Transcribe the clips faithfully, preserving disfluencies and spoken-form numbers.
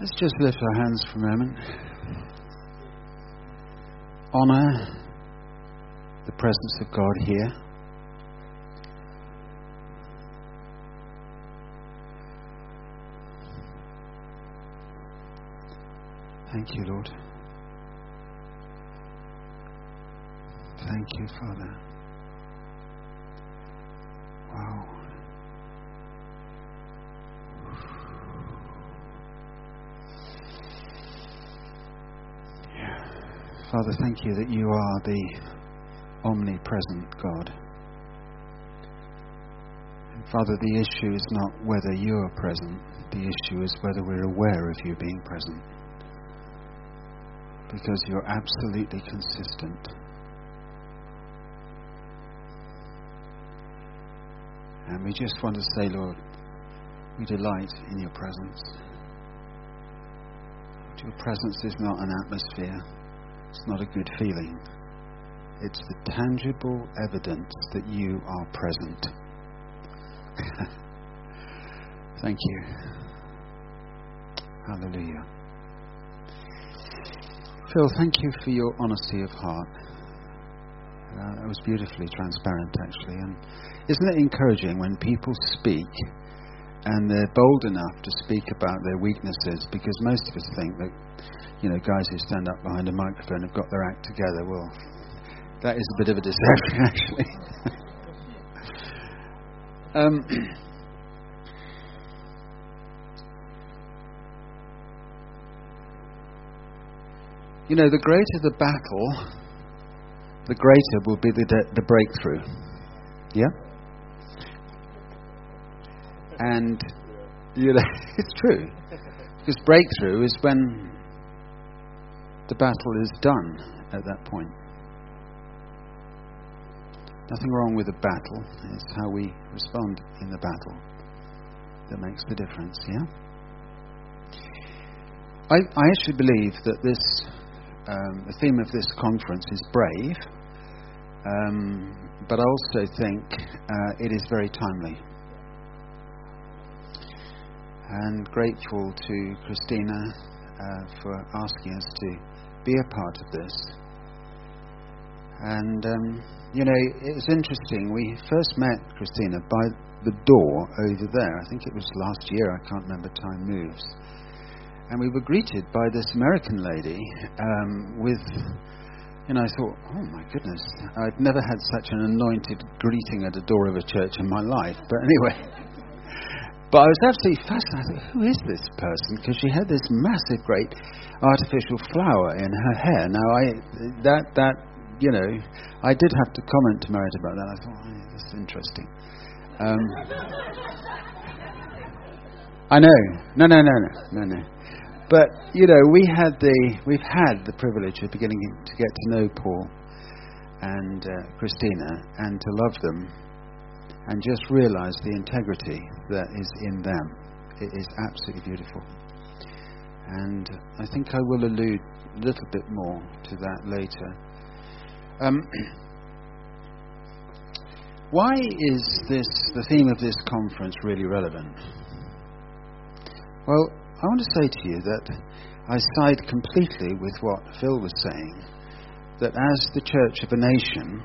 Let's just lift our hands for a moment. Honour the presence of God here. Thank you, Lord. Thank you, Father. Wow. Yeah. Father, thank you that you are the omnipresent God. And Father, the issue is not whether you are present. The issue is whether we're aware of you being present. Because you're absolutely consistent. And we just want to say, Lord, we delight in your presence. Your presence is not an atmosphere. It's not a good feeling. It's the tangible evidence that you are present. Thank you. Hallelujah. Phil, thank you for your honesty of heart. Uh, it was beautifully transparent, actually. And isn't it encouraging when people speak and they're bold enough to speak about their weaknesses? Because most of us think that, you know, guys who stand up behind a microphone have got their act together. Well, that is a bit of a deception, actually. um, you know, the greater the battle, the greater will be the, de- the breakthrough. Yeah? And, you know, it's true. Because breakthrough is when the battle is done at that point. Nothing wrong with a battle. It's how we respond in the battle that makes the difference, yeah? I, I actually believe that this, um, the theme of this conference is brave. Um, but I also think uh, it is very timely. And grateful to Christina uh, for asking us to be a part of this. And, um, you know, it was interesting. We first met Christina by the door over there. I think it was last year. I can't remember. Time moves. And we were greeted by this American lady um, with... And I thought, oh my goodness, I'd never had such an anointed greeting at a door of a church in my life. But anyway, but I was absolutely fascinated. I thought, who is this person? Because she had this massive, great artificial flower in her hair. Now, I that, that you know, I did have to comment to Marit about that. I thought, oh, this is interesting. Um, I know. No, no, no, no, no, no. But, you know, we had the, we've had the privilege of beginning to get to know Paul and uh, Christina and to love them and just realise the integrity that is in them. It is absolutely beautiful. And I think I will allude a little bit more to that later. Um, why is this, the theme of this conference, really relevant? Well, I want to say to you that I side completely with what Phil was saying, that as the church of a nation,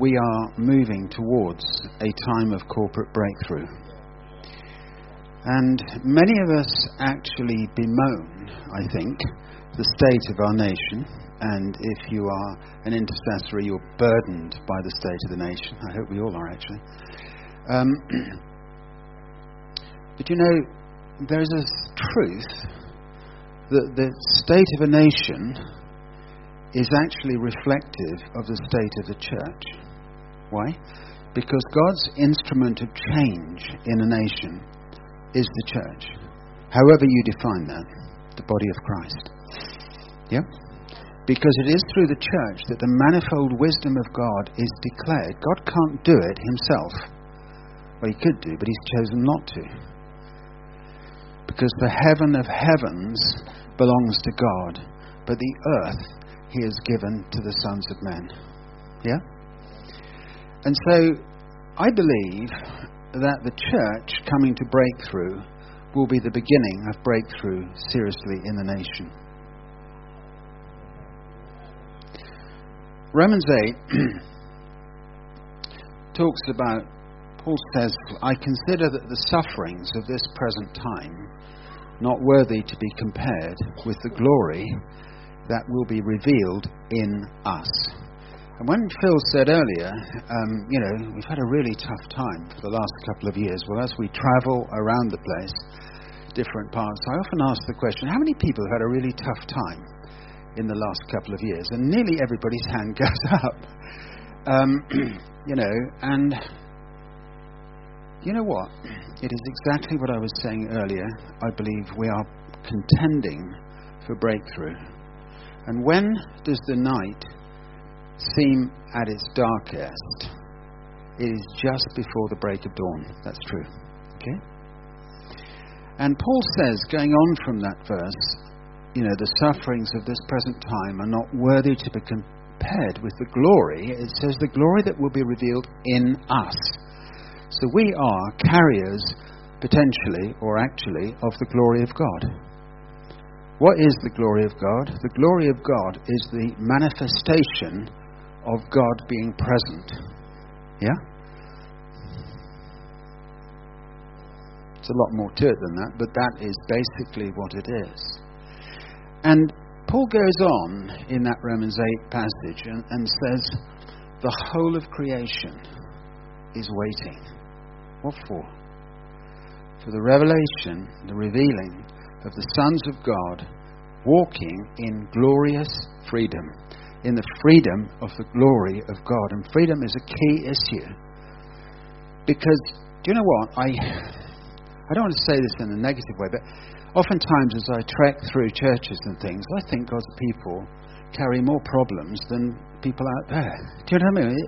we are moving towards a time of corporate breakthrough. And many of us actually bemoan, I think, the state of our nation. And if you are an intercessor, you're burdened by the state of the nation. I hope we all are, actually. Um, but you know, there is a truth that the state of a nation is actually reflective of the state of the church. Why? Because God's instrument of change in a nation is the church. However you define that, the body of Christ. Yeah? Because it is through the church that the manifold wisdom of God is declared. God can't do it himself. Well, he could do, but he's chosen not to. Because the heaven of heavens belongs to God, but the earth he has given to the sons of men. Yeah? And so I believe that the church coming to breakthrough will be the beginning of breakthrough seriously in the nation. Romans eight talks about, Paul says, I consider that the sufferings of this present time not worthy to be compared with the glory that will be revealed in us. And when Phil said earlier, um, you know, we've had a really tough time for the last couple of years. Well, as we travel around the place, different parts, I often ask the question, how many people have had a really tough time in the last couple of years? And nearly everybody's hand goes up. Um, you know, and you know what? It is exactly what I was saying earlier. I believe we are contending for breakthrough. And when does the night seem at its darkest? It is just before the break of dawn. That's true. Okay? And Paul says, going on from that verse, you know, the sufferings of this present time are not worthy to be compared with the glory. It says the glory that will be revealed in us. So we are carriers, potentially or actually, of the glory of God. What is the glory of God? The glory of God is the manifestation of God being present. Yeah? It's a lot more to it than that, but that is basically what it is. And Paul goes on in that Romans eight passage and, and says, the whole of creation is waiting. What for? For the revelation, the revealing of the sons of God walking in glorious freedom, in the freedom of the glory of God. And freedom is a key issue. Because, do you know what? I I don't want to say this in a negative way, but oftentimes as I trek through churches and things, I think God's people carry more problems than people out there. Do you know what I mean?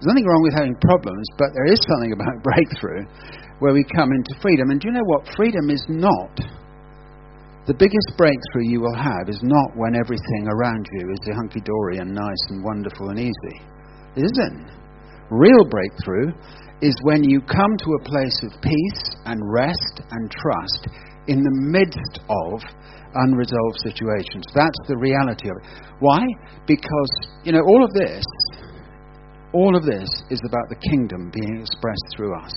There's nothing wrong with having problems, but there is something about breakthrough where we come into freedom. And do you know what? Freedom is not, the biggest breakthrough you will have is not when everything around you is hunky-dory and nice and wonderful and easy. It isn't. Real breakthrough is when you come to a place of peace and rest and trust in the midst of unresolved situations. That's the reality of it. Why? Because, you know, all of this, all of this is about the kingdom being expressed through us.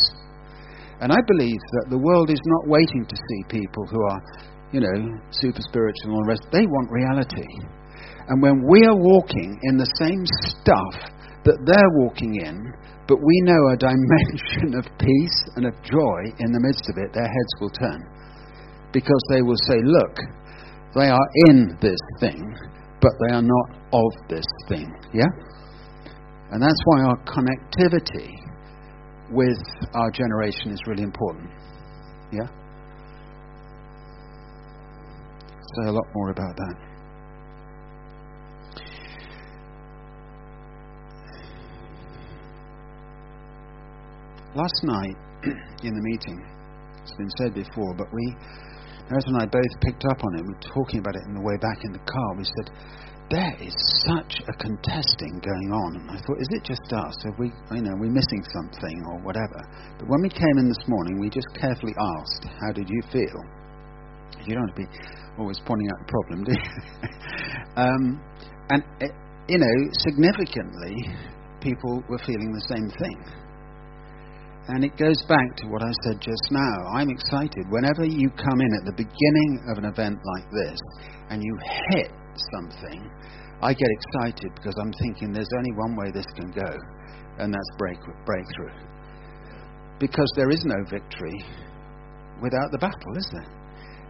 And I believe that the world is not waiting to see people who are, you know, super spiritual and all the rest. They want reality. And when we are walking in the same stuff that they're walking in, but we know a dimension of peace and of joy in the midst of it, their heads will turn. Because they will say, look, they are in this thing, but they are not of this thing. Yeah? And that's why our connectivity with our generation is really important. Yeah? Say a lot more about that. Last night in the meeting, it's been said before, but we, Marit and I both picked up on it. We were talking about it on the way back in the car. We said, there is such a contesting going on. And I thought, is it just us? Are we, you know, are we missing something or whatever? But when we came in this morning, we just carefully asked, how did you feel? You don't want to be always pointing out the problem, do you? um, and, it, you know, significantly, people were feeling the same thing. And it goes back to what I said just now. I'm excited. Whenever you come in at the beginning of an event like this and you hit something, I get excited because I'm thinking there's only one way this can go, and that's break, breakthrough. Because there is no victory without the battle, is there?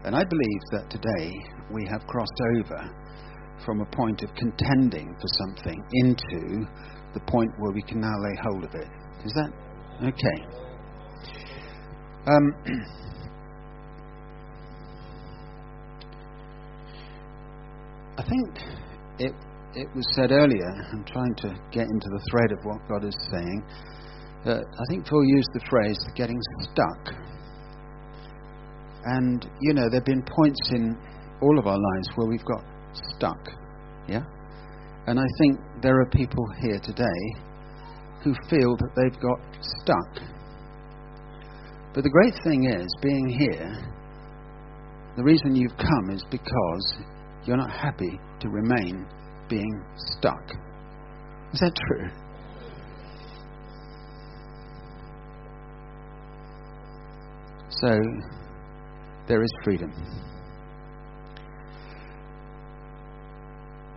And I believe that today we have crossed over from a point of contending for something into the point where we can now lay hold of it. Is that okay? Um, I think it it was said earlier, I'm trying to get into the thread of what God is saying, that I think Phil used the phrase, getting stuck. And, you know, there have been points in all of our lives where we've got stuck, yeah? And I think there are people here today who feel that they've got stuck. But the great thing is, being here, the reason you've come is because you're not happy to remain being stuck. Is that true? So, there is freedom.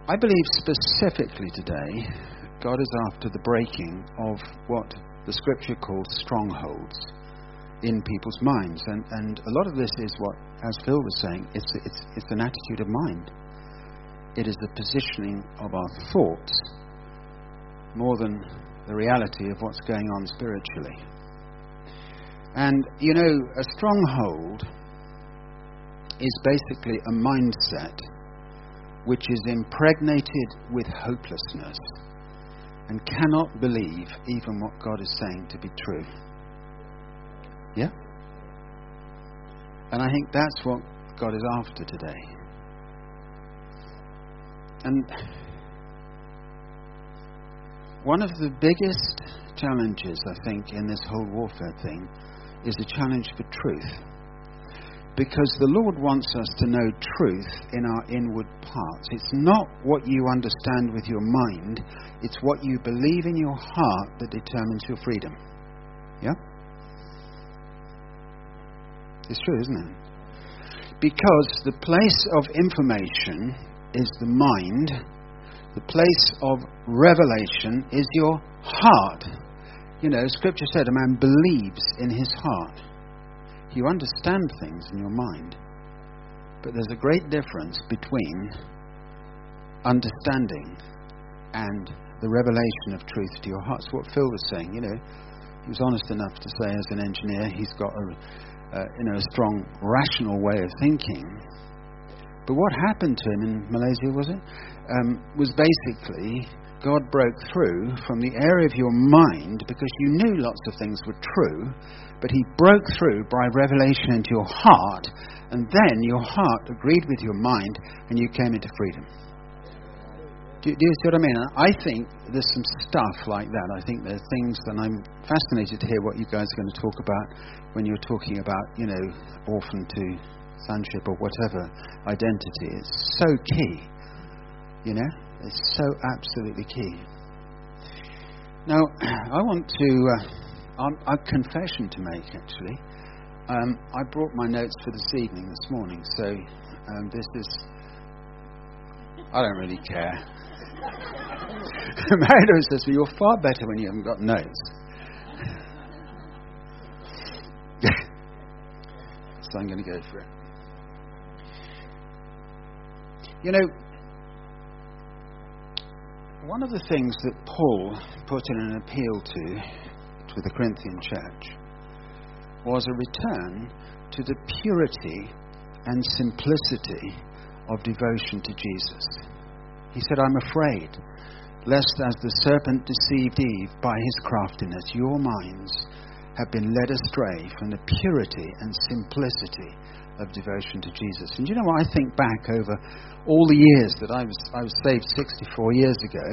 I believe specifically today, God is after the breaking of what the scripture calls strongholds in people's minds. And, and a lot of this is what, as Phil was saying, it's, it's, it's an attitude of mind. It is the positioning of our thoughts more than the reality of what's going on spiritually. And, you know, a stronghold is basically a mindset which is impregnated with hopelessness and cannot believe even what God is saying to be true. Yeah? And I think that's what God is after today. And one of the biggest challenges, I think, in this whole warfare thing is the challenge for truth. Because the Lord wants us to know truth in our inward parts. It's not what you understand with your mind, it's what you believe in your heart that determines your freedom. Yeah? It's true, isn't it? Because the place of information is the mind, the place of revelation is your heart. You know, Scripture said a man believes in his heart. You understand things in your mind, but there's a great difference between understanding and the revelation of truth to your heart. It's what Phil was saying. You know, he was honest enough to say, as an engineer, he's got a, uh, you know, a strong rational way of thinking. But what happened to him in Malaysia, was it? Um, was basically God broke through from the area of your mind, because you knew lots of things were true, but he broke through by revelation into your heart, and then your heart agreed with your mind and you came into freedom. Do, do you see what I mean? I think there's some stuff like that. I think there are things that I'm fascinated to hear what you guys are going to talk about when you're talking about, you know, orphan to sonship or whatever, identity. It's so key, you know? It's so absolutely key. Now, I want to... Uh, I have a confession to make, actually. Um, I brought my notes for this evening, this morning, so um, this is... I don't really care. Marit says, well, you're far better when you haven't got notes. So I'm going to go for it. You know, one of the things that Paul put in an appeal to... with the Corinthian church was a return to the purity and simplicity of devotion to Jesus. He said, I'm afraid lest, as the serpent deceived Eve by his craftiness, your minds have been led astray from the purity and simplicity of devotion to Jesus. And you know what, I think back over all the years that I was I was saved sixty-four years ago.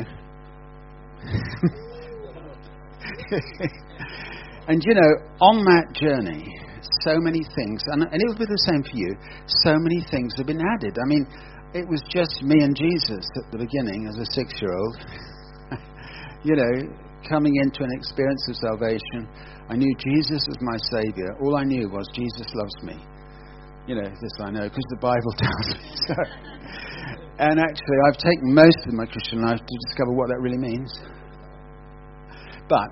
And you know, on that journey, so many things, and, and it'll be the same for you, so many things have been added. I mean, it was just me and Jesus at the beginning as a six-year-old, you know, coming into an experience of salvation. I knew Jesus as my Saviour. All I knew was Jesus loves me. You know, this I know, because the Bible tells me so. And actually, I've taken most of my Christian life to discover what that really means. But,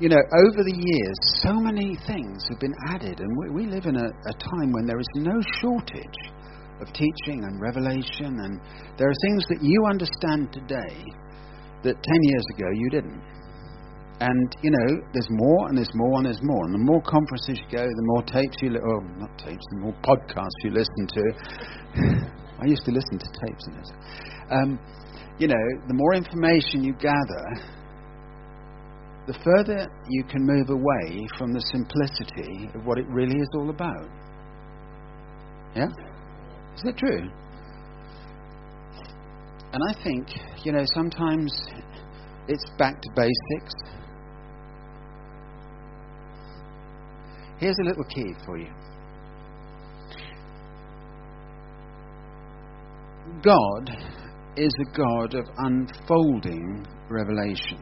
you know, over the years, so many things have been added, and we, we live in a, a time when there is no shortage of teaching and revelation, and there are things that you understand today that ten years ago you didn't. And, you know, there's more, and there's more, and there's more. And the more conferences you go, the more tapes you... Li- oh, not tapes, the more podcasts you listen to. I used to listen to tapes in this. Um, you know, the more information you gather... the further you can move away from the simplicity of what it really is all about. Yeah? Is that true? And I think, you know, sometimes it's back to basics. Here's a little key for you. God is a God of unfolding revelation.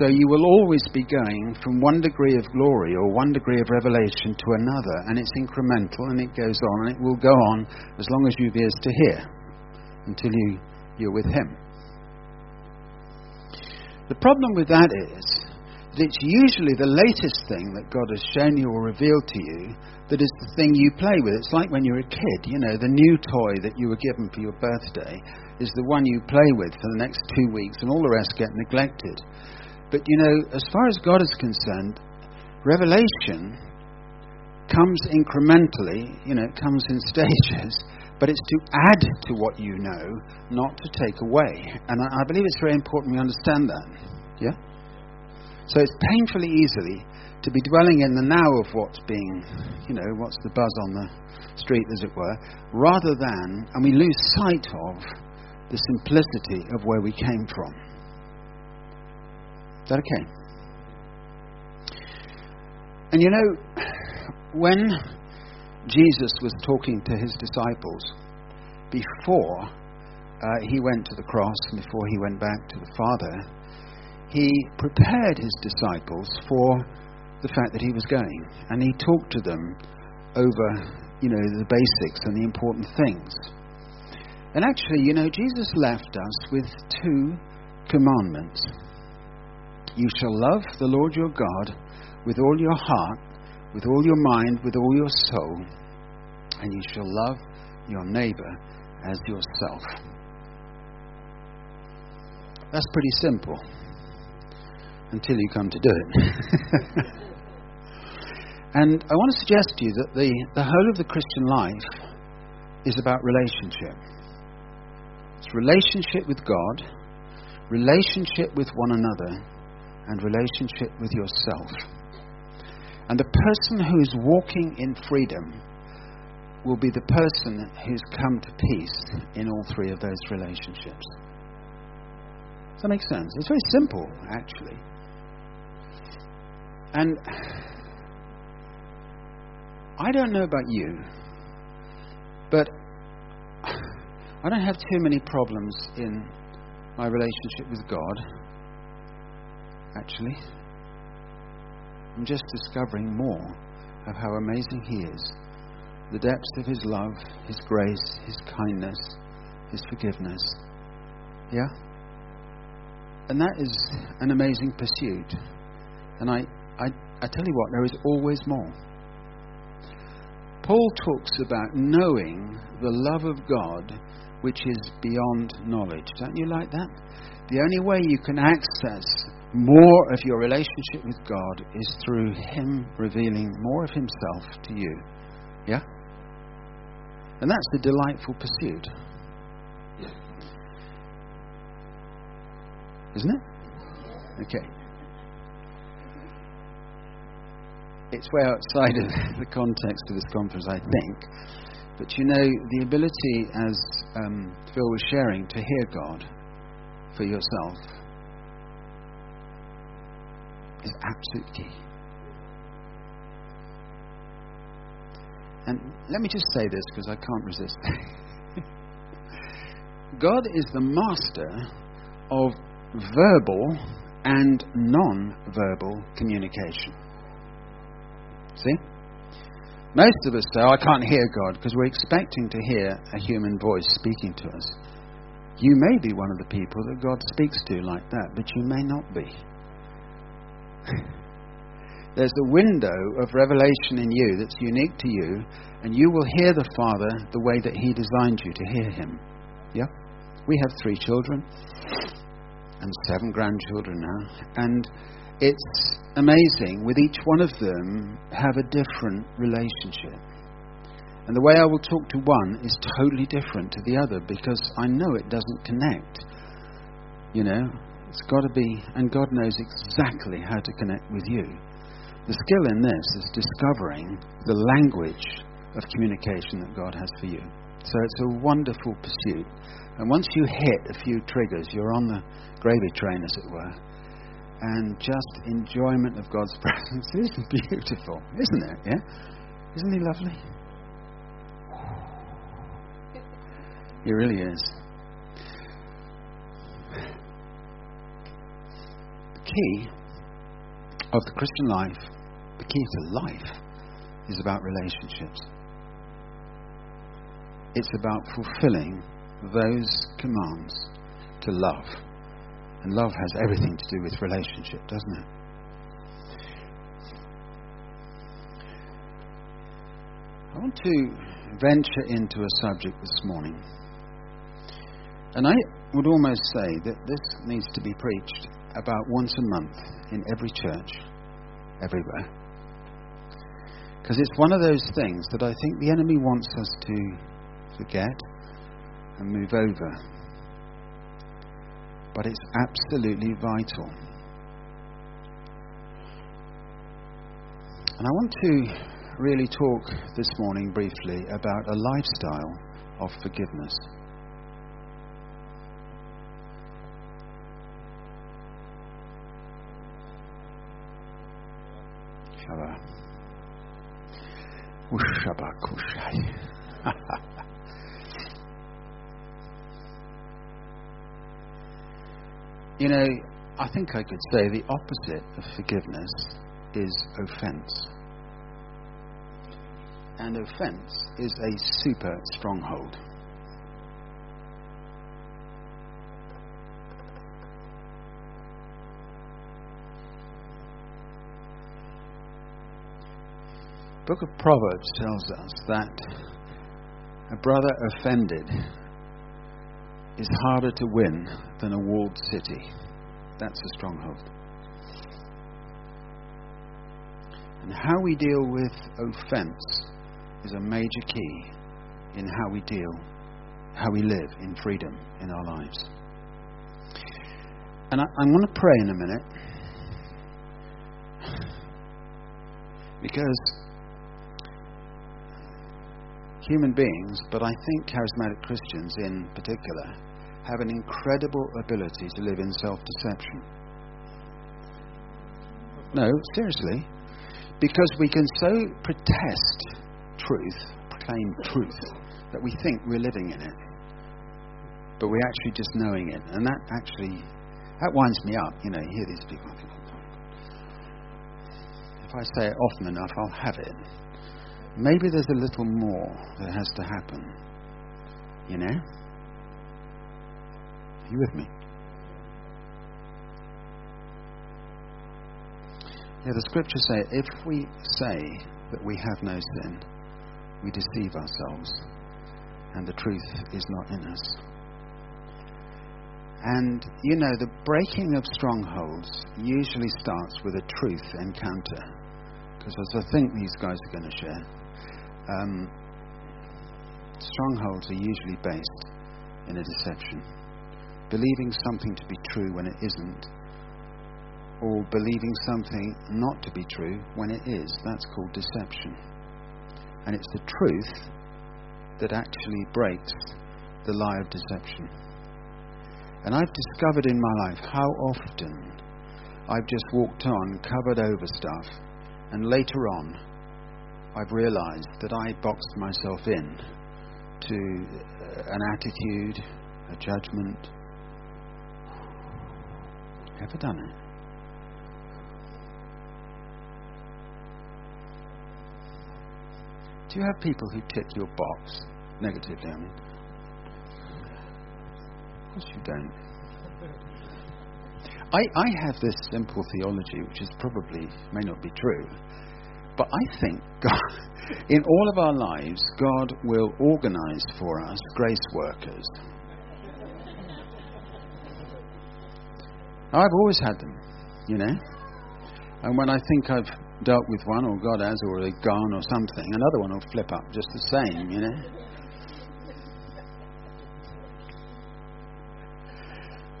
So you will always be going from one degree of glory or one degree of revelation to another, and it's incremental, and it goes on, and it will go on as long as you've ears to hear, until you, you're with him. The problem with that is that it's usually the latest thing that God has shown you or revealed to you that is the thing you play with. It's like when you're a kid, you know, the new toy that you were given for your birthday is the one you play with for the next two weeks and all the rest get neglected. But, you know, as far as God is concerned, revelation comes incrementally, you know, it comes in stages, but it's to add to what you know, not to take away. And I, I believe it's very important we understand that. Yeah? So it's painfully easily to be dwelling in the now of what's being, you know, what's the buzz on the street, as it were, rather than, and we lose sight of the simplicity of where we came from. Is that okay? And you know, when Jesus was talking to his disciples before uh, he went to the cross and before he went back to the Father, he prepared his disciples for the fact that he was going, and he talked to them over, you know, the basics and the important things. And actually, you know, Jesus left us with two commandments. You shall love the Lord your God with all your heart, with all your mind, with all your soul, and you shall love your neighbor as yourself. That's pretty simple. Until you come to do it. And I want to suggest to you that the, the whole of the Christian life is about relationship. It's relationship with God, relationship with one another, and relationship with yourself. And the person who's walking in freedom will be the person who's come to peace in all three of those relationships. Does that make sense? It's very simple, actually. And I don't know about you, but I don't have too many problems in my relationship with God, actually. I'm just discovering more of how amazing he is, the depths of his love, his grace, his kindness, his forgiveness. Yeah? And that is an amazing pursuit. And I... I, I tell you what, there is always more. Paul talks about knowing the love of God which is beyond knowledge. Don't you like that? The only way you can access more of your relationship with God is through him revealing more of himself to you. Yeah? And that's the delightful pursuit. Isn't it? Okay. It's way outside of the context of this conference, I think. But you know, the ability, as um, Phil was sharing, to hear God for yourself is absolute key. And let me just say this, because I can't resist. God is the master of verbal and non-verbal communication. See? Most of us say, oh, I can't hear God, because we're expecting to hear a human voice speaking to us. You may be one of the people that God speaks to like that, but you may not be. There's a window of revelation in you that's unique to you, and you will hear the Father the way that he designed you to hear him. Yeah? We have three children and seven grandchildren now, and it's amazing. With each one of them, have a different relationship. And the way I will talk to one is totally different to the other, because I know it doesn't connect. You know, it's got to be, and God knows exactly how to connect with you. The skill in this is discovering the language of communication that God has for you. So it's a wonderful pursuit. And once you hit a few triggers, you're on the gravy train, as it were. and just enjoyment of God's presence. It is beautiful, isn't it? Yeah? Isn't he lovely? He really is. The key of the Christian life, the key to life, is about relationships. It's about fulfilling those commands to love. And love has everything to do with relationship, doesn't it? I want to venture into a subject this morning. And I would almost say that this needs to be preached about once a month in every church, everywhere. Because it's one of those things that I think the enemy wants us to forget and move over. But it's absolutely vital. And I want to really talk this morning briefly about a lifestyle of forgiveness. You know, I think I could say the opposite of forgiveness is offense. And offense is a super stronghold. The book of Proverbs tells us that a brother offended is harder to win than a walled city. That's a stronghold. And how we deal with offense is a major key in how we deal, how we live in freedom in our lives. And I, I'm going to pray in a minute, because human beings, but I think charismatic Christians in particular, have an incredible ability to live in self-deception. No, seriously. Because we can so protest truth, proclaim truth, that we think we're living in it. But we're actually just knowing it. And that actually, that winds me up. You know, you hear these people, I think, oh, God. If I say it often enough, I'll have it. Maybe there's a little more that has to happen. You know? Are you with me? Yeah, the scriptures say, if we say that we have no sin, we deceive ourselves, and the truth is not in us. And, you know, the breaking of strongholds usually starts with a truth encounter. Because as I think these guys are going to share, Um, strongholds are usually based in a deception. Believing something to be true when it isn't, or believing something not to be true when it is. That's called deception. And it's the truth that actually breaks the lie of deception. And I've discovered in my life how often I've just walked on, covered over stuff, and later on I've realized that I boxed myself in to an attitude, a judgment. Ever done it? Do you have people who tick your box negatively? I mean, of course you don't. I, I have this simple theology, which is probably may not be true. But I think God, in all of our lives, God will organize for us grace workers. I've always had them, you know. And when I think I've dealt with one, or God has, or they've gone, or something, another one will flip up just the same, you know.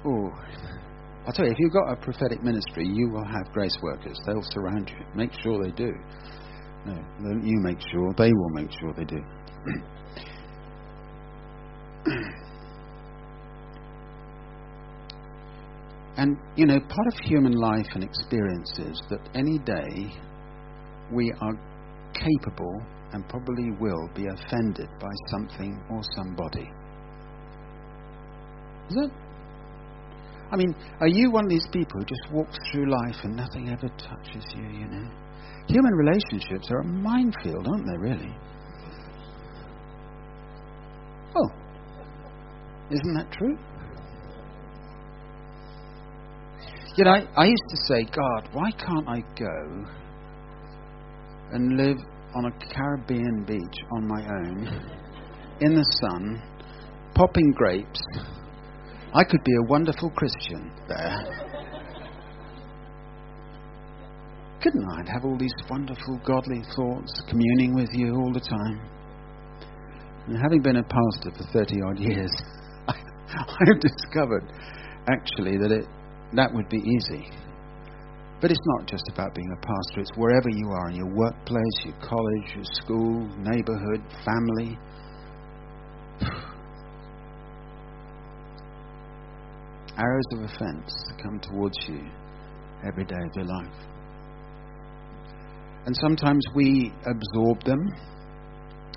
Oh, I'll tell you, if you've got a prophetic ministry, you will have grace workers. They'll surround you. Make sure they do. No, don't you make sure. They will make sure they do. And, you know, part of human life and experience is that any day we are capable and probably will be offended by something or somebody. Is that? I mean, are you one of these people who just walks through life and nothing ever touches you, you know? Human relationships are a minefield, aren't they, really? Oh, isn't that true? You know, I, I used to say, God, why can't I go and live on a Caribbean beach on my own, in the sun, popping grapes? I could be a wonderful Christian there. Couldn't I? I'd have all these wonderful godly thoughts, communing with you all the time. And having been a pastor for thirty odd years, I, I've discovered actually that it that would be easy. But it's not just about being a pastor, it's wherever you are, in your workplace, your college, your school, neighbourhood, family. Arrows of offence come towards you every day of your life. And sometimes we absorb them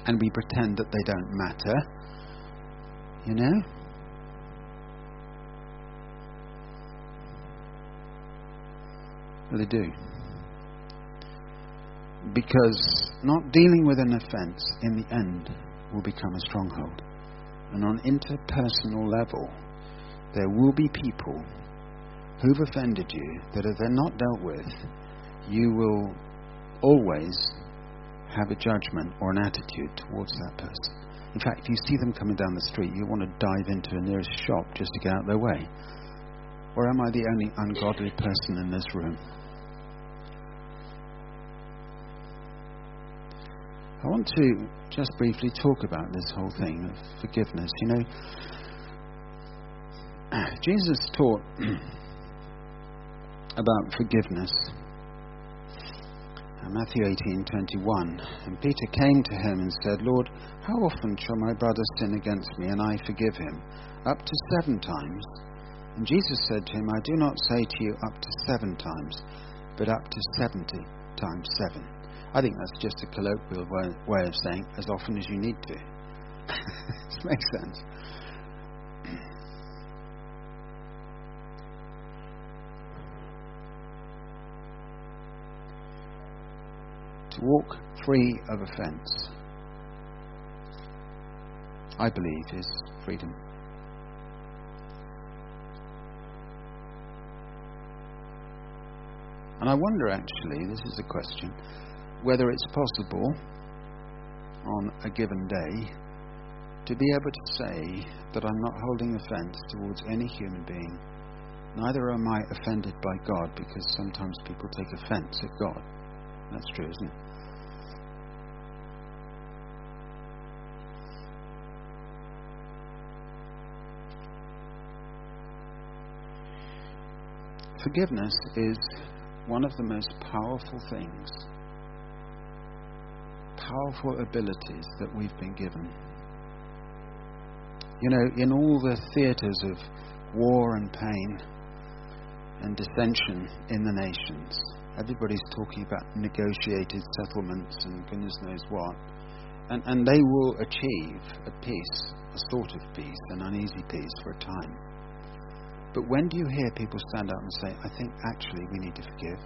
and we pretend that they don't matter, you know? Well, they do. Because not dealing with an offence in the end will become a stronghold. And on interpersonal level, there will be people who've offended you that if they're not dealt with, you will always have a judgment or an attitude towards that person. In fact, if you see them coming down the street, you want to dive into the nearest shop just to get out of their way. Or am I the only ungodly person in this room? I want to just briefly talk about this whole thing of forgiveness. You know, Jesus taught about forgiveness. Matthew eighteen twenty-one. And Peter came to him and said, Lord, how often shall my brother sin against me and I forgive him? Up to seven times. And Jesus said to him, I do not say to you up to seven times, but up to seventy times seven. I think that's just a colloquial way of saying as often as you need to. This makes sense. To walk free of offence, I believe, is freedom. And I wonder, actually, this is a question, whether it's possible on a given day to be able to say that I'm not holding offence towards any human being, neither am I offended by God, because sometimes people take offence at God. That's true, isn't it? Forgiveness is one of the most powerful things, powerful abilities that we've been given. You know, in all the theatres of war and pain and dissension in the nations, everybody's talking about negotiated settlements and goodness knows what. And, and they will achieve a peace, a sort of peace, an uneasy peace for a time. But when do you hear people stand up and say, I think actually we need to forgive?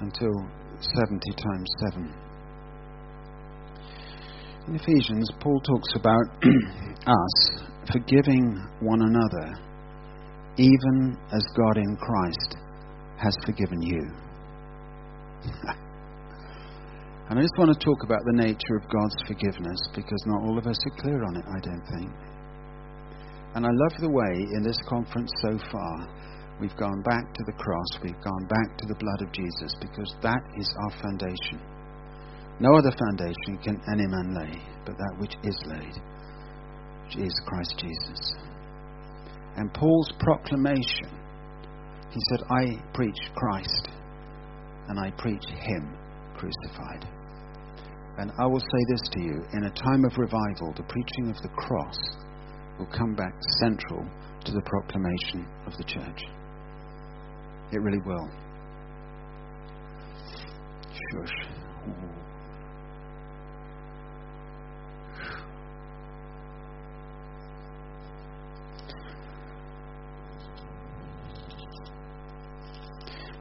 Until seventy times seven. In Ephesians, Paul talks about us forgiving one another, even as God in Christ has forgiven you. And I just want to talk about the nature of God's forgiveness, because not all of us are clear on it, I don't think. And I love the way in this conference so far we've gone back to the cross, we've gone back to the blood of Jesus, because that is our foundation. No other foundation can any man lay but that which is laid, which is Christ Jesus. And Paul's proclamation, he said, I preach Christ and I preach him crucified. And I will say this to you, in a time of revival, the preaching of the cross will come back central to the proclamation of the church. It really will. Shush.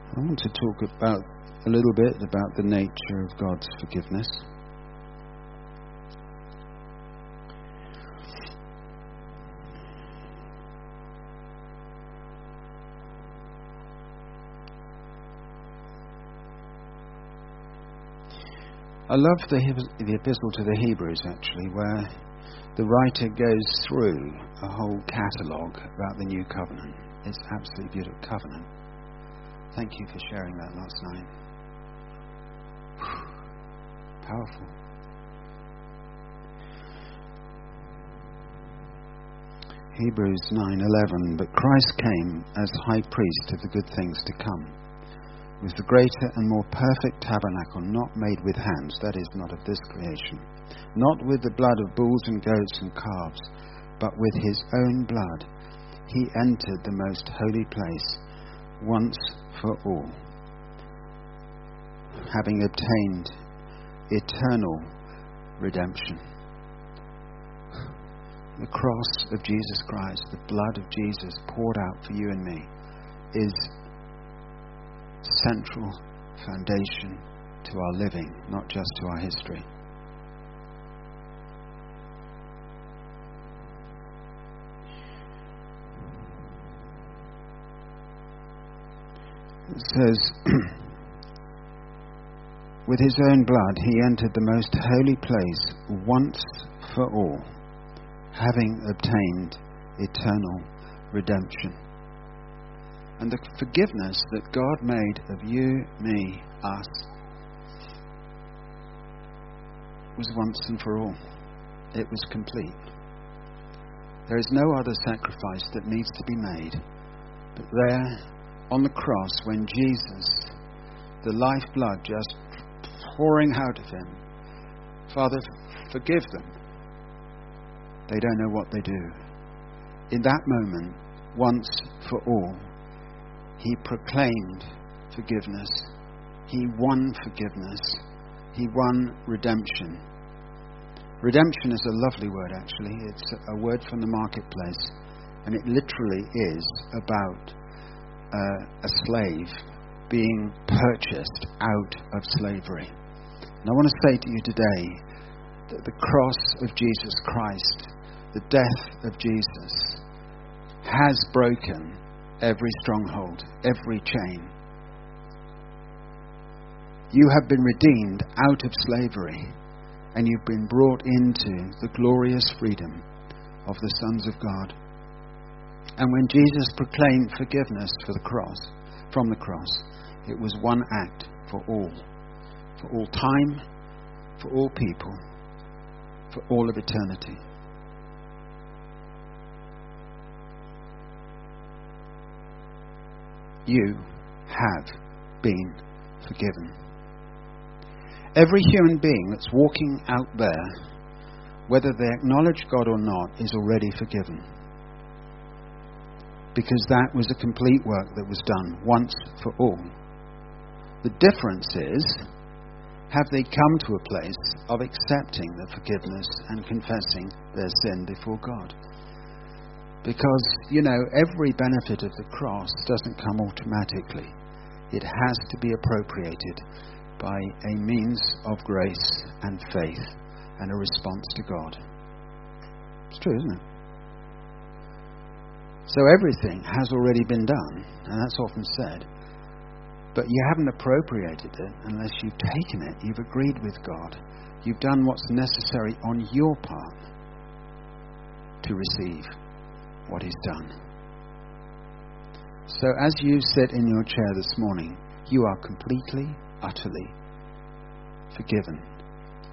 I want to talk about a little bit about the nature of God's forgiveness. I love the, the epistle to the Hebrews, actually, where the writer goes through a whole catalogue about the new covenant. It's absolutely beautiful covenant. Thank you for sharing that last night. Whew, powerful. Hebrews nine eleven, but Christ came as high priest of the good things to come, with the greater and more perfect tabernacle not made with hands, that is, not of this creation, not with the blood of bulls and goats and calves, but with his own blood he entered the most holy place once for all, having obtained eternal redemption. The cross of Jesus Christ, the blood of Jesus poured out for you and me, is central foundation to our living, not just to our history. It says, with his own blood he entered the most holy place once for all, having obtained eternal redemption. And the forgiveness that God made of you, me, us, was once and for all. It was complete. There is no other sacrifice that needs to be made. But there, on the cross, when Jesus, the lifeblood just pouring out of him, Father, forgive them. They don't know what they do. In that moment, once for all, he proclaimed forgiveness. He won forgiveness. He won redemption. Redemption is a lovely word, actually. It's a word from the marketplace, and it literally is about uh, a slave being purchased out of slavery. And I want to say to you today that the cross of Jesus Christ, the death of Jesus, has broken every stronghold, every chain. You have been redeemed out of slavery, and you've been brought into the glorious freedom of the sons of God. And when Jesus proclaimed forgiveness for the cross, from the cross, it was one act for all, for all time, for all people, for all of eternity. You have been forgiven. Every human being that's walking out there, whether they acknowledge God or not, is already forgiven. Because that was a complete work that was done once for all. The difference is, have they come to a place of accepting the forgiveness and confessing their sin before God? Because, you know, every benefit of the cross doesn't come automatically. It has to be appropriated by a means of grace and faith and a response to God. It's true, isn't it? So everything has already been done, and that's often said. But you haven't appropriated it unless you've taken it. You've agreed with God. You've done what's necessary on your part to receive what he's done. So as you sit in your chair this morning, you are completely, utterly forgiven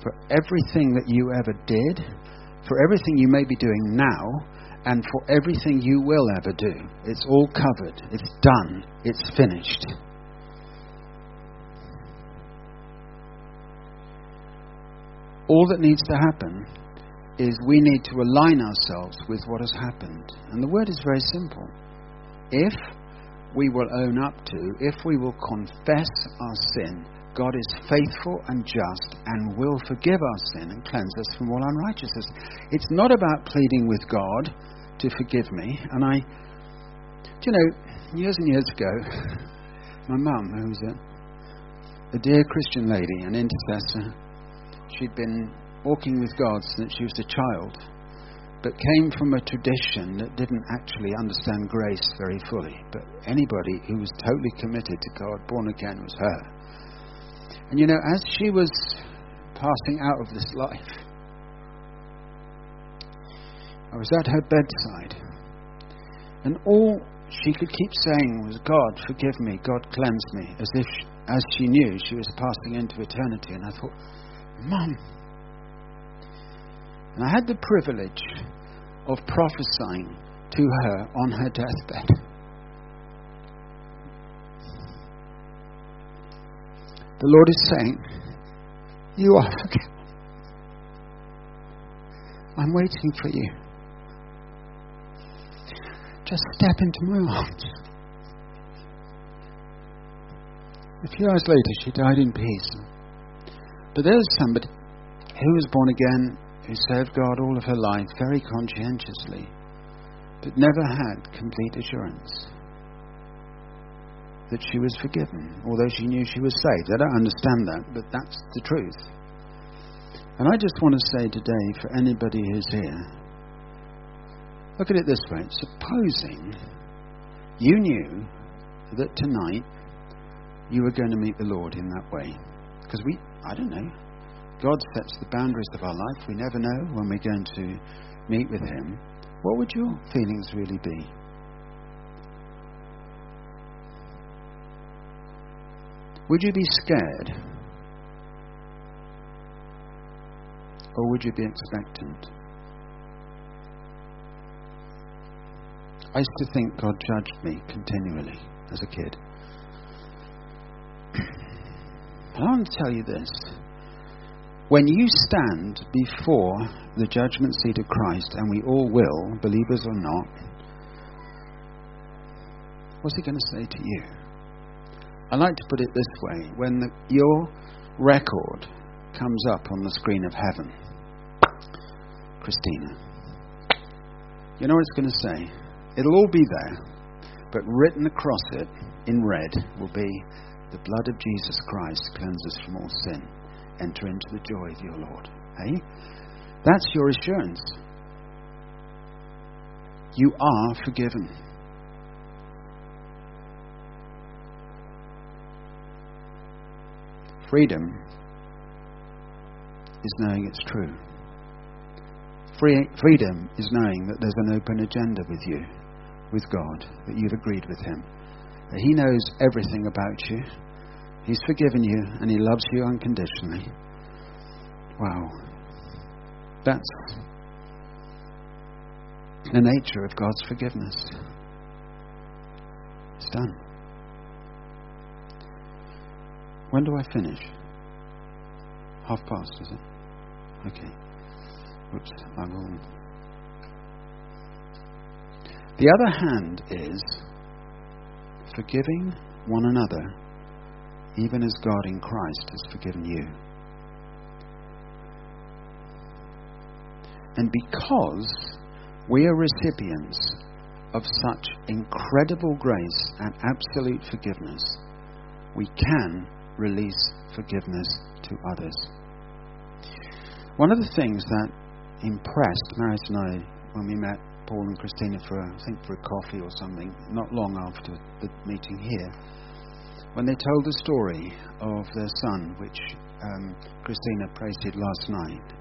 for everything that you ever did, for everything you may be doing now, and for everything you will ever do. It's all covered. It's done. It's finished. all that needs to happen is we need to align ourselves with what has happened. And the word is very simple. If we will own up to, if we will confess our sin, God is faithful and just and will forgive our sin and cleanse us from all unrighteousness. It's not about pleading with God to forgive me. And I, do you know, years and years ago, my mum, who was a, a dear Christian lady, an intercessor, she'd been walking with God since she was a child, but came from a tradition that didn't actually understand grace very fully. But anybody who was totally committed to God, born again, was her. And you know, as she was passing out of this life, I was at her bedside, and all she could keep saying was, "God, forgive me, God, cleanse me," as if, she, as she knew she was passing into eternity. And I thought, Mum. And I had the privilege of prophesying to her on her deathbed. The Lord is saying, "You are forgiven. I'm waiting for you. Just step into my arms." A few hours later, she died in peace. But there's somebody who was born again, who served God all of her life very conscientiously, but never had complete assurance that she was forgiven, although she knew she was saved. I don't understand that, but that's the truth. And I just want to say today, for anybody who's here, look at it this way. Supposing you knew that tonight you were going to meet the Lord in that way, because we, I don't know, God sets the boundaries of our life. We never know when we're going to meet with Him. What would your feelings really be? Would you be scared? Or would you be expectant? I used to think God judged me continually as a kid. I want to tell you this. When you stand before the judgment seat of Christ, and we all will, believers or not, what's He going to say to you? I like to put it this way. When the, your record comes up on the screen of heaven, Christina, you know what it's going to say? It'll all be there, but written across it in red will be, "The blood of Jesus Christ cleanses from all sin. Enter into the joy of your Lord." Eh? That's your assurance. You are forgiven. Freedom is knowing it's true. Free, freedom is knowing that there's an open agenda with you, with God, that you've agreed with Him, that He knows everything about you. He's forgiven you, and He loves you unconditionally. Wow. That's the nature of God's forgiveness. It's done. When do I finish? Half past, is it? Okay. Oops, I will. The other hand is forgiving one another, even as God in Christ has forgiven you. And because we are recipients of such incredible grace and absolute forgiveness, we can release forgiveness to others. One of the things that impressed Marit and I when we met Paul and Christina for, I think, for a coffee or something, not long after the meeting here, when they told the story of their son, which um, Christina praised last night,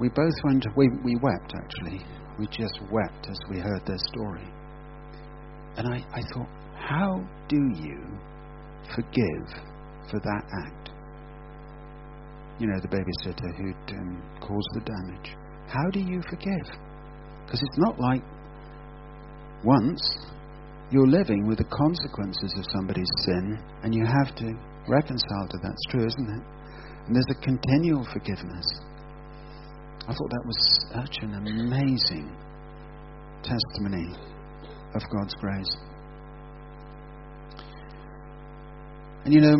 we both went, we, we wept actually. We just wept as we heard their story. And I, I thought, how do you forgive for that act? You know, the babysitter who'd um, caused the damage. How do you forgive? Because it's not like once. You're living with the consequences of somebody's sin, and you have to reconcile to that. It's true, isn't it? And there's a continual forgiveness. I thought that was such an amazing testimony of God's grace. And you know,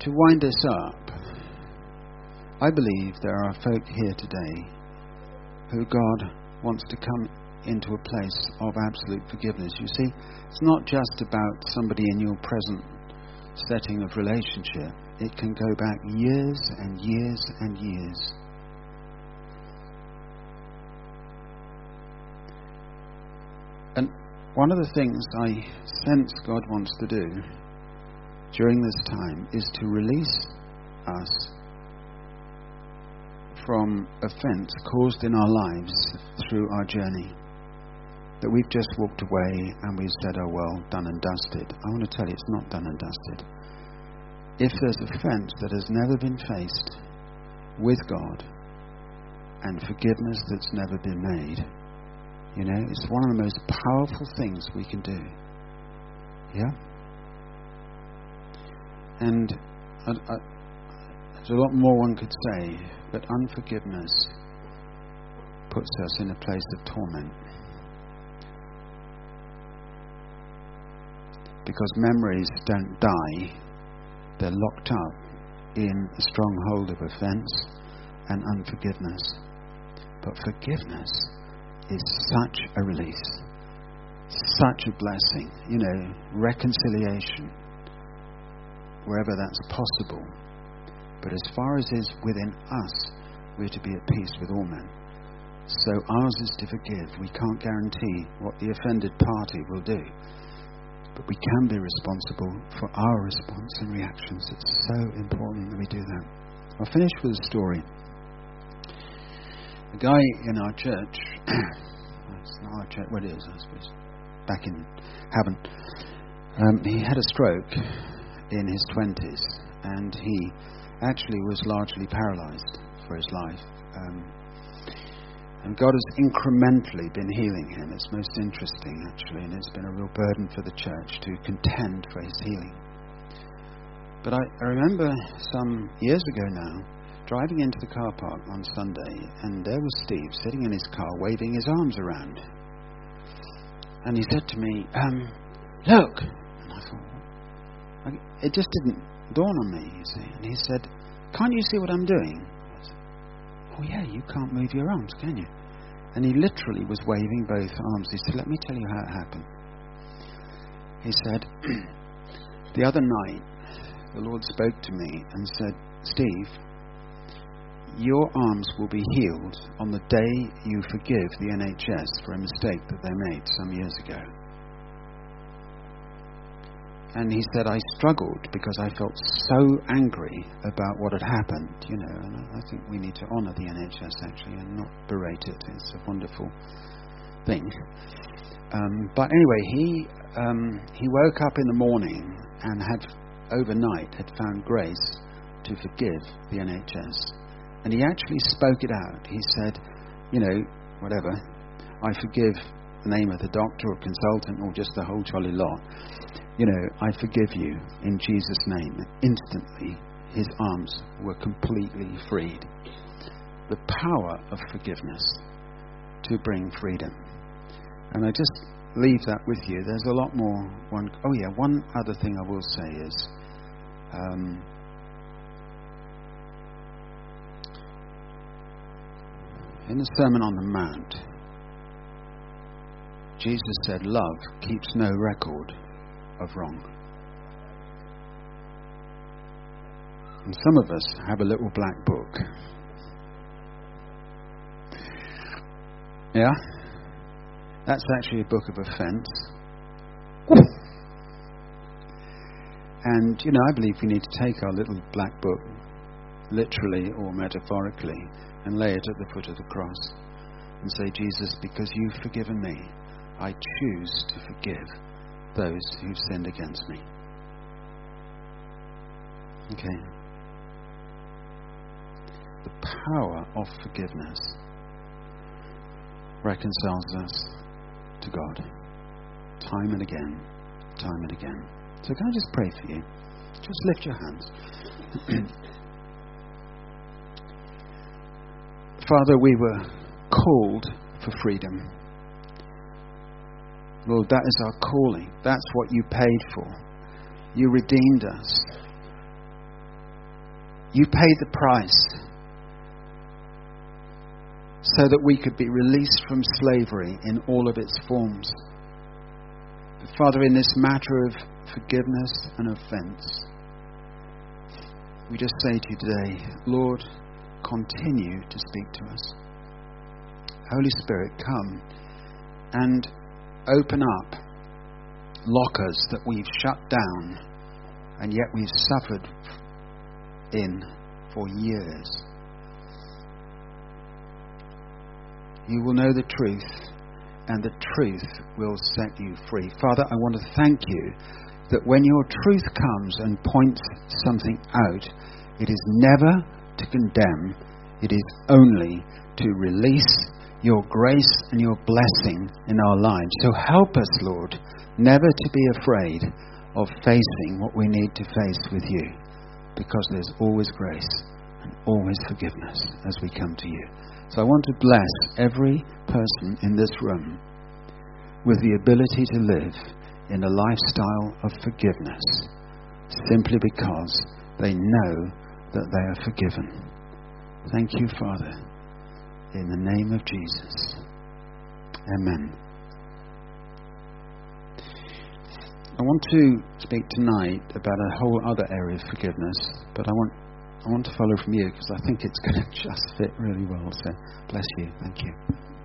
to wind us up, I believe there are folk here today who God wants to come into a place of absolute forgiveness. You see, it's not just about somebody in your present setting of relationship. It can go back years and years and years. And one of the things I sense God wants to do during this time is to release us from offence caused in our lives through our journey. That we've just walked away and we've said, oh well, done and dusted. I want to tell you, it's not done and dusted. If there's offence that has never been faced with God and forgiveness that's never been made, you know, it's one of the most powerful things we can do. Yeah? And I, I, there's a lot more one could say, but unforgiveness puts us in a place of torment. Because memories don't die, they're locked up in a stronghold of offence and unforgiveness. But forgiveness is such a release, such a blessing, you know, reconciliation, wherever that's possible. But as far as is within us, we're to be at peace with all men. So ours is to forgive. We can't guarantee what the offended party will do, but we can be responsible for our response and reactions. It's so important that we do that. I'll finish with a story. A guy in our church, it's not our church, well it is, I suppose, back in Haven, um, he had a stroke in his twenties, and he actually was largely paralysed for his life. Um, and God has incrementally been healing him. It's most interesting, actually, and it's been a real burden for the church to contend for his healing. But I, I remember some years ago now, driving into the car park on Sunday, and there was Steve sitting in his car waving his arms around. And he said to me, um, look! And I thought, it just didn't dawn on me, you see. And he said, can't you see what I'm doing? I said, oh yeah, you can't move your arms, can you? And he literally was waving both arms. He said, let me tell you how it happened. He said, the other night, the Lord spoke to me and said, Steve, your arms will be healed on the day you forgive the N H S for a mistake that they made some years ago. And he said, I struggled because I felt so angry about what had happened, you know. And I think we need to honour the N H S, actually, and not berate it. It's a wonderful thing. Um, but anyway, he um, he woke up in the morning and had, overnight, had found grace to forgive the N H S. And he actually spoke it out. He said, you know, whatever, I forgive the name of the doctor or consultant or just the whole jolly lot. You know, I forgive you in Jesus' name. And instantly, his arms were completely freed. The power of forgiveness to bring freedom. And I just leave that with you. There's a lot more. One, oh yeah, one other thing I will say is, um, in the Sermon on the Mount, Jesus said, love keeps no record of wrong. And some of us have a little black book. Yeah? That's actually a book of offence. And, you know, I believe we need to take our little black book, literally or metaphorically, and lay it at the foot of the cross and say, Jesus, because you've forgiven me, I choose to forgive those who've sinned against me. Okay. The power of forgiveness reconciles us to God time and again, time and again. So can I just pray for you? Just lift your hands. Father, we were called for freedom. Lord, that is our calling. That's what you paid for. You redeemed us. You paid the price so that we could be released from slavery in all of its forms. But Father, in this matter of forgiveness and offense, we just say to you today, Lord, continue to speak to us. Holy Spirit, come and open up lockers that we've shut down and yet we've suffered in for years. You will know the truth, and the truth will set you free. Father, I want to thank you that when your truth comes and points something out, it is never to condemn. It is only to release your grace and your blessing in our lives. So help us, Lord, never to be afraid of facing what we need to face with you, because there's always grace and always forgiveness as we come to you. So I want to bless every person in this room with the ability to live in a lifestyle of forgiveness, simply because they know that they are forgiven. Thank you, Father, in the name of Jesus. Amen. I want to speak tonight about a whole other area of forgiveness, but I want I want to follow from you because I think it's going to just fit really well. So bless you. Thank you.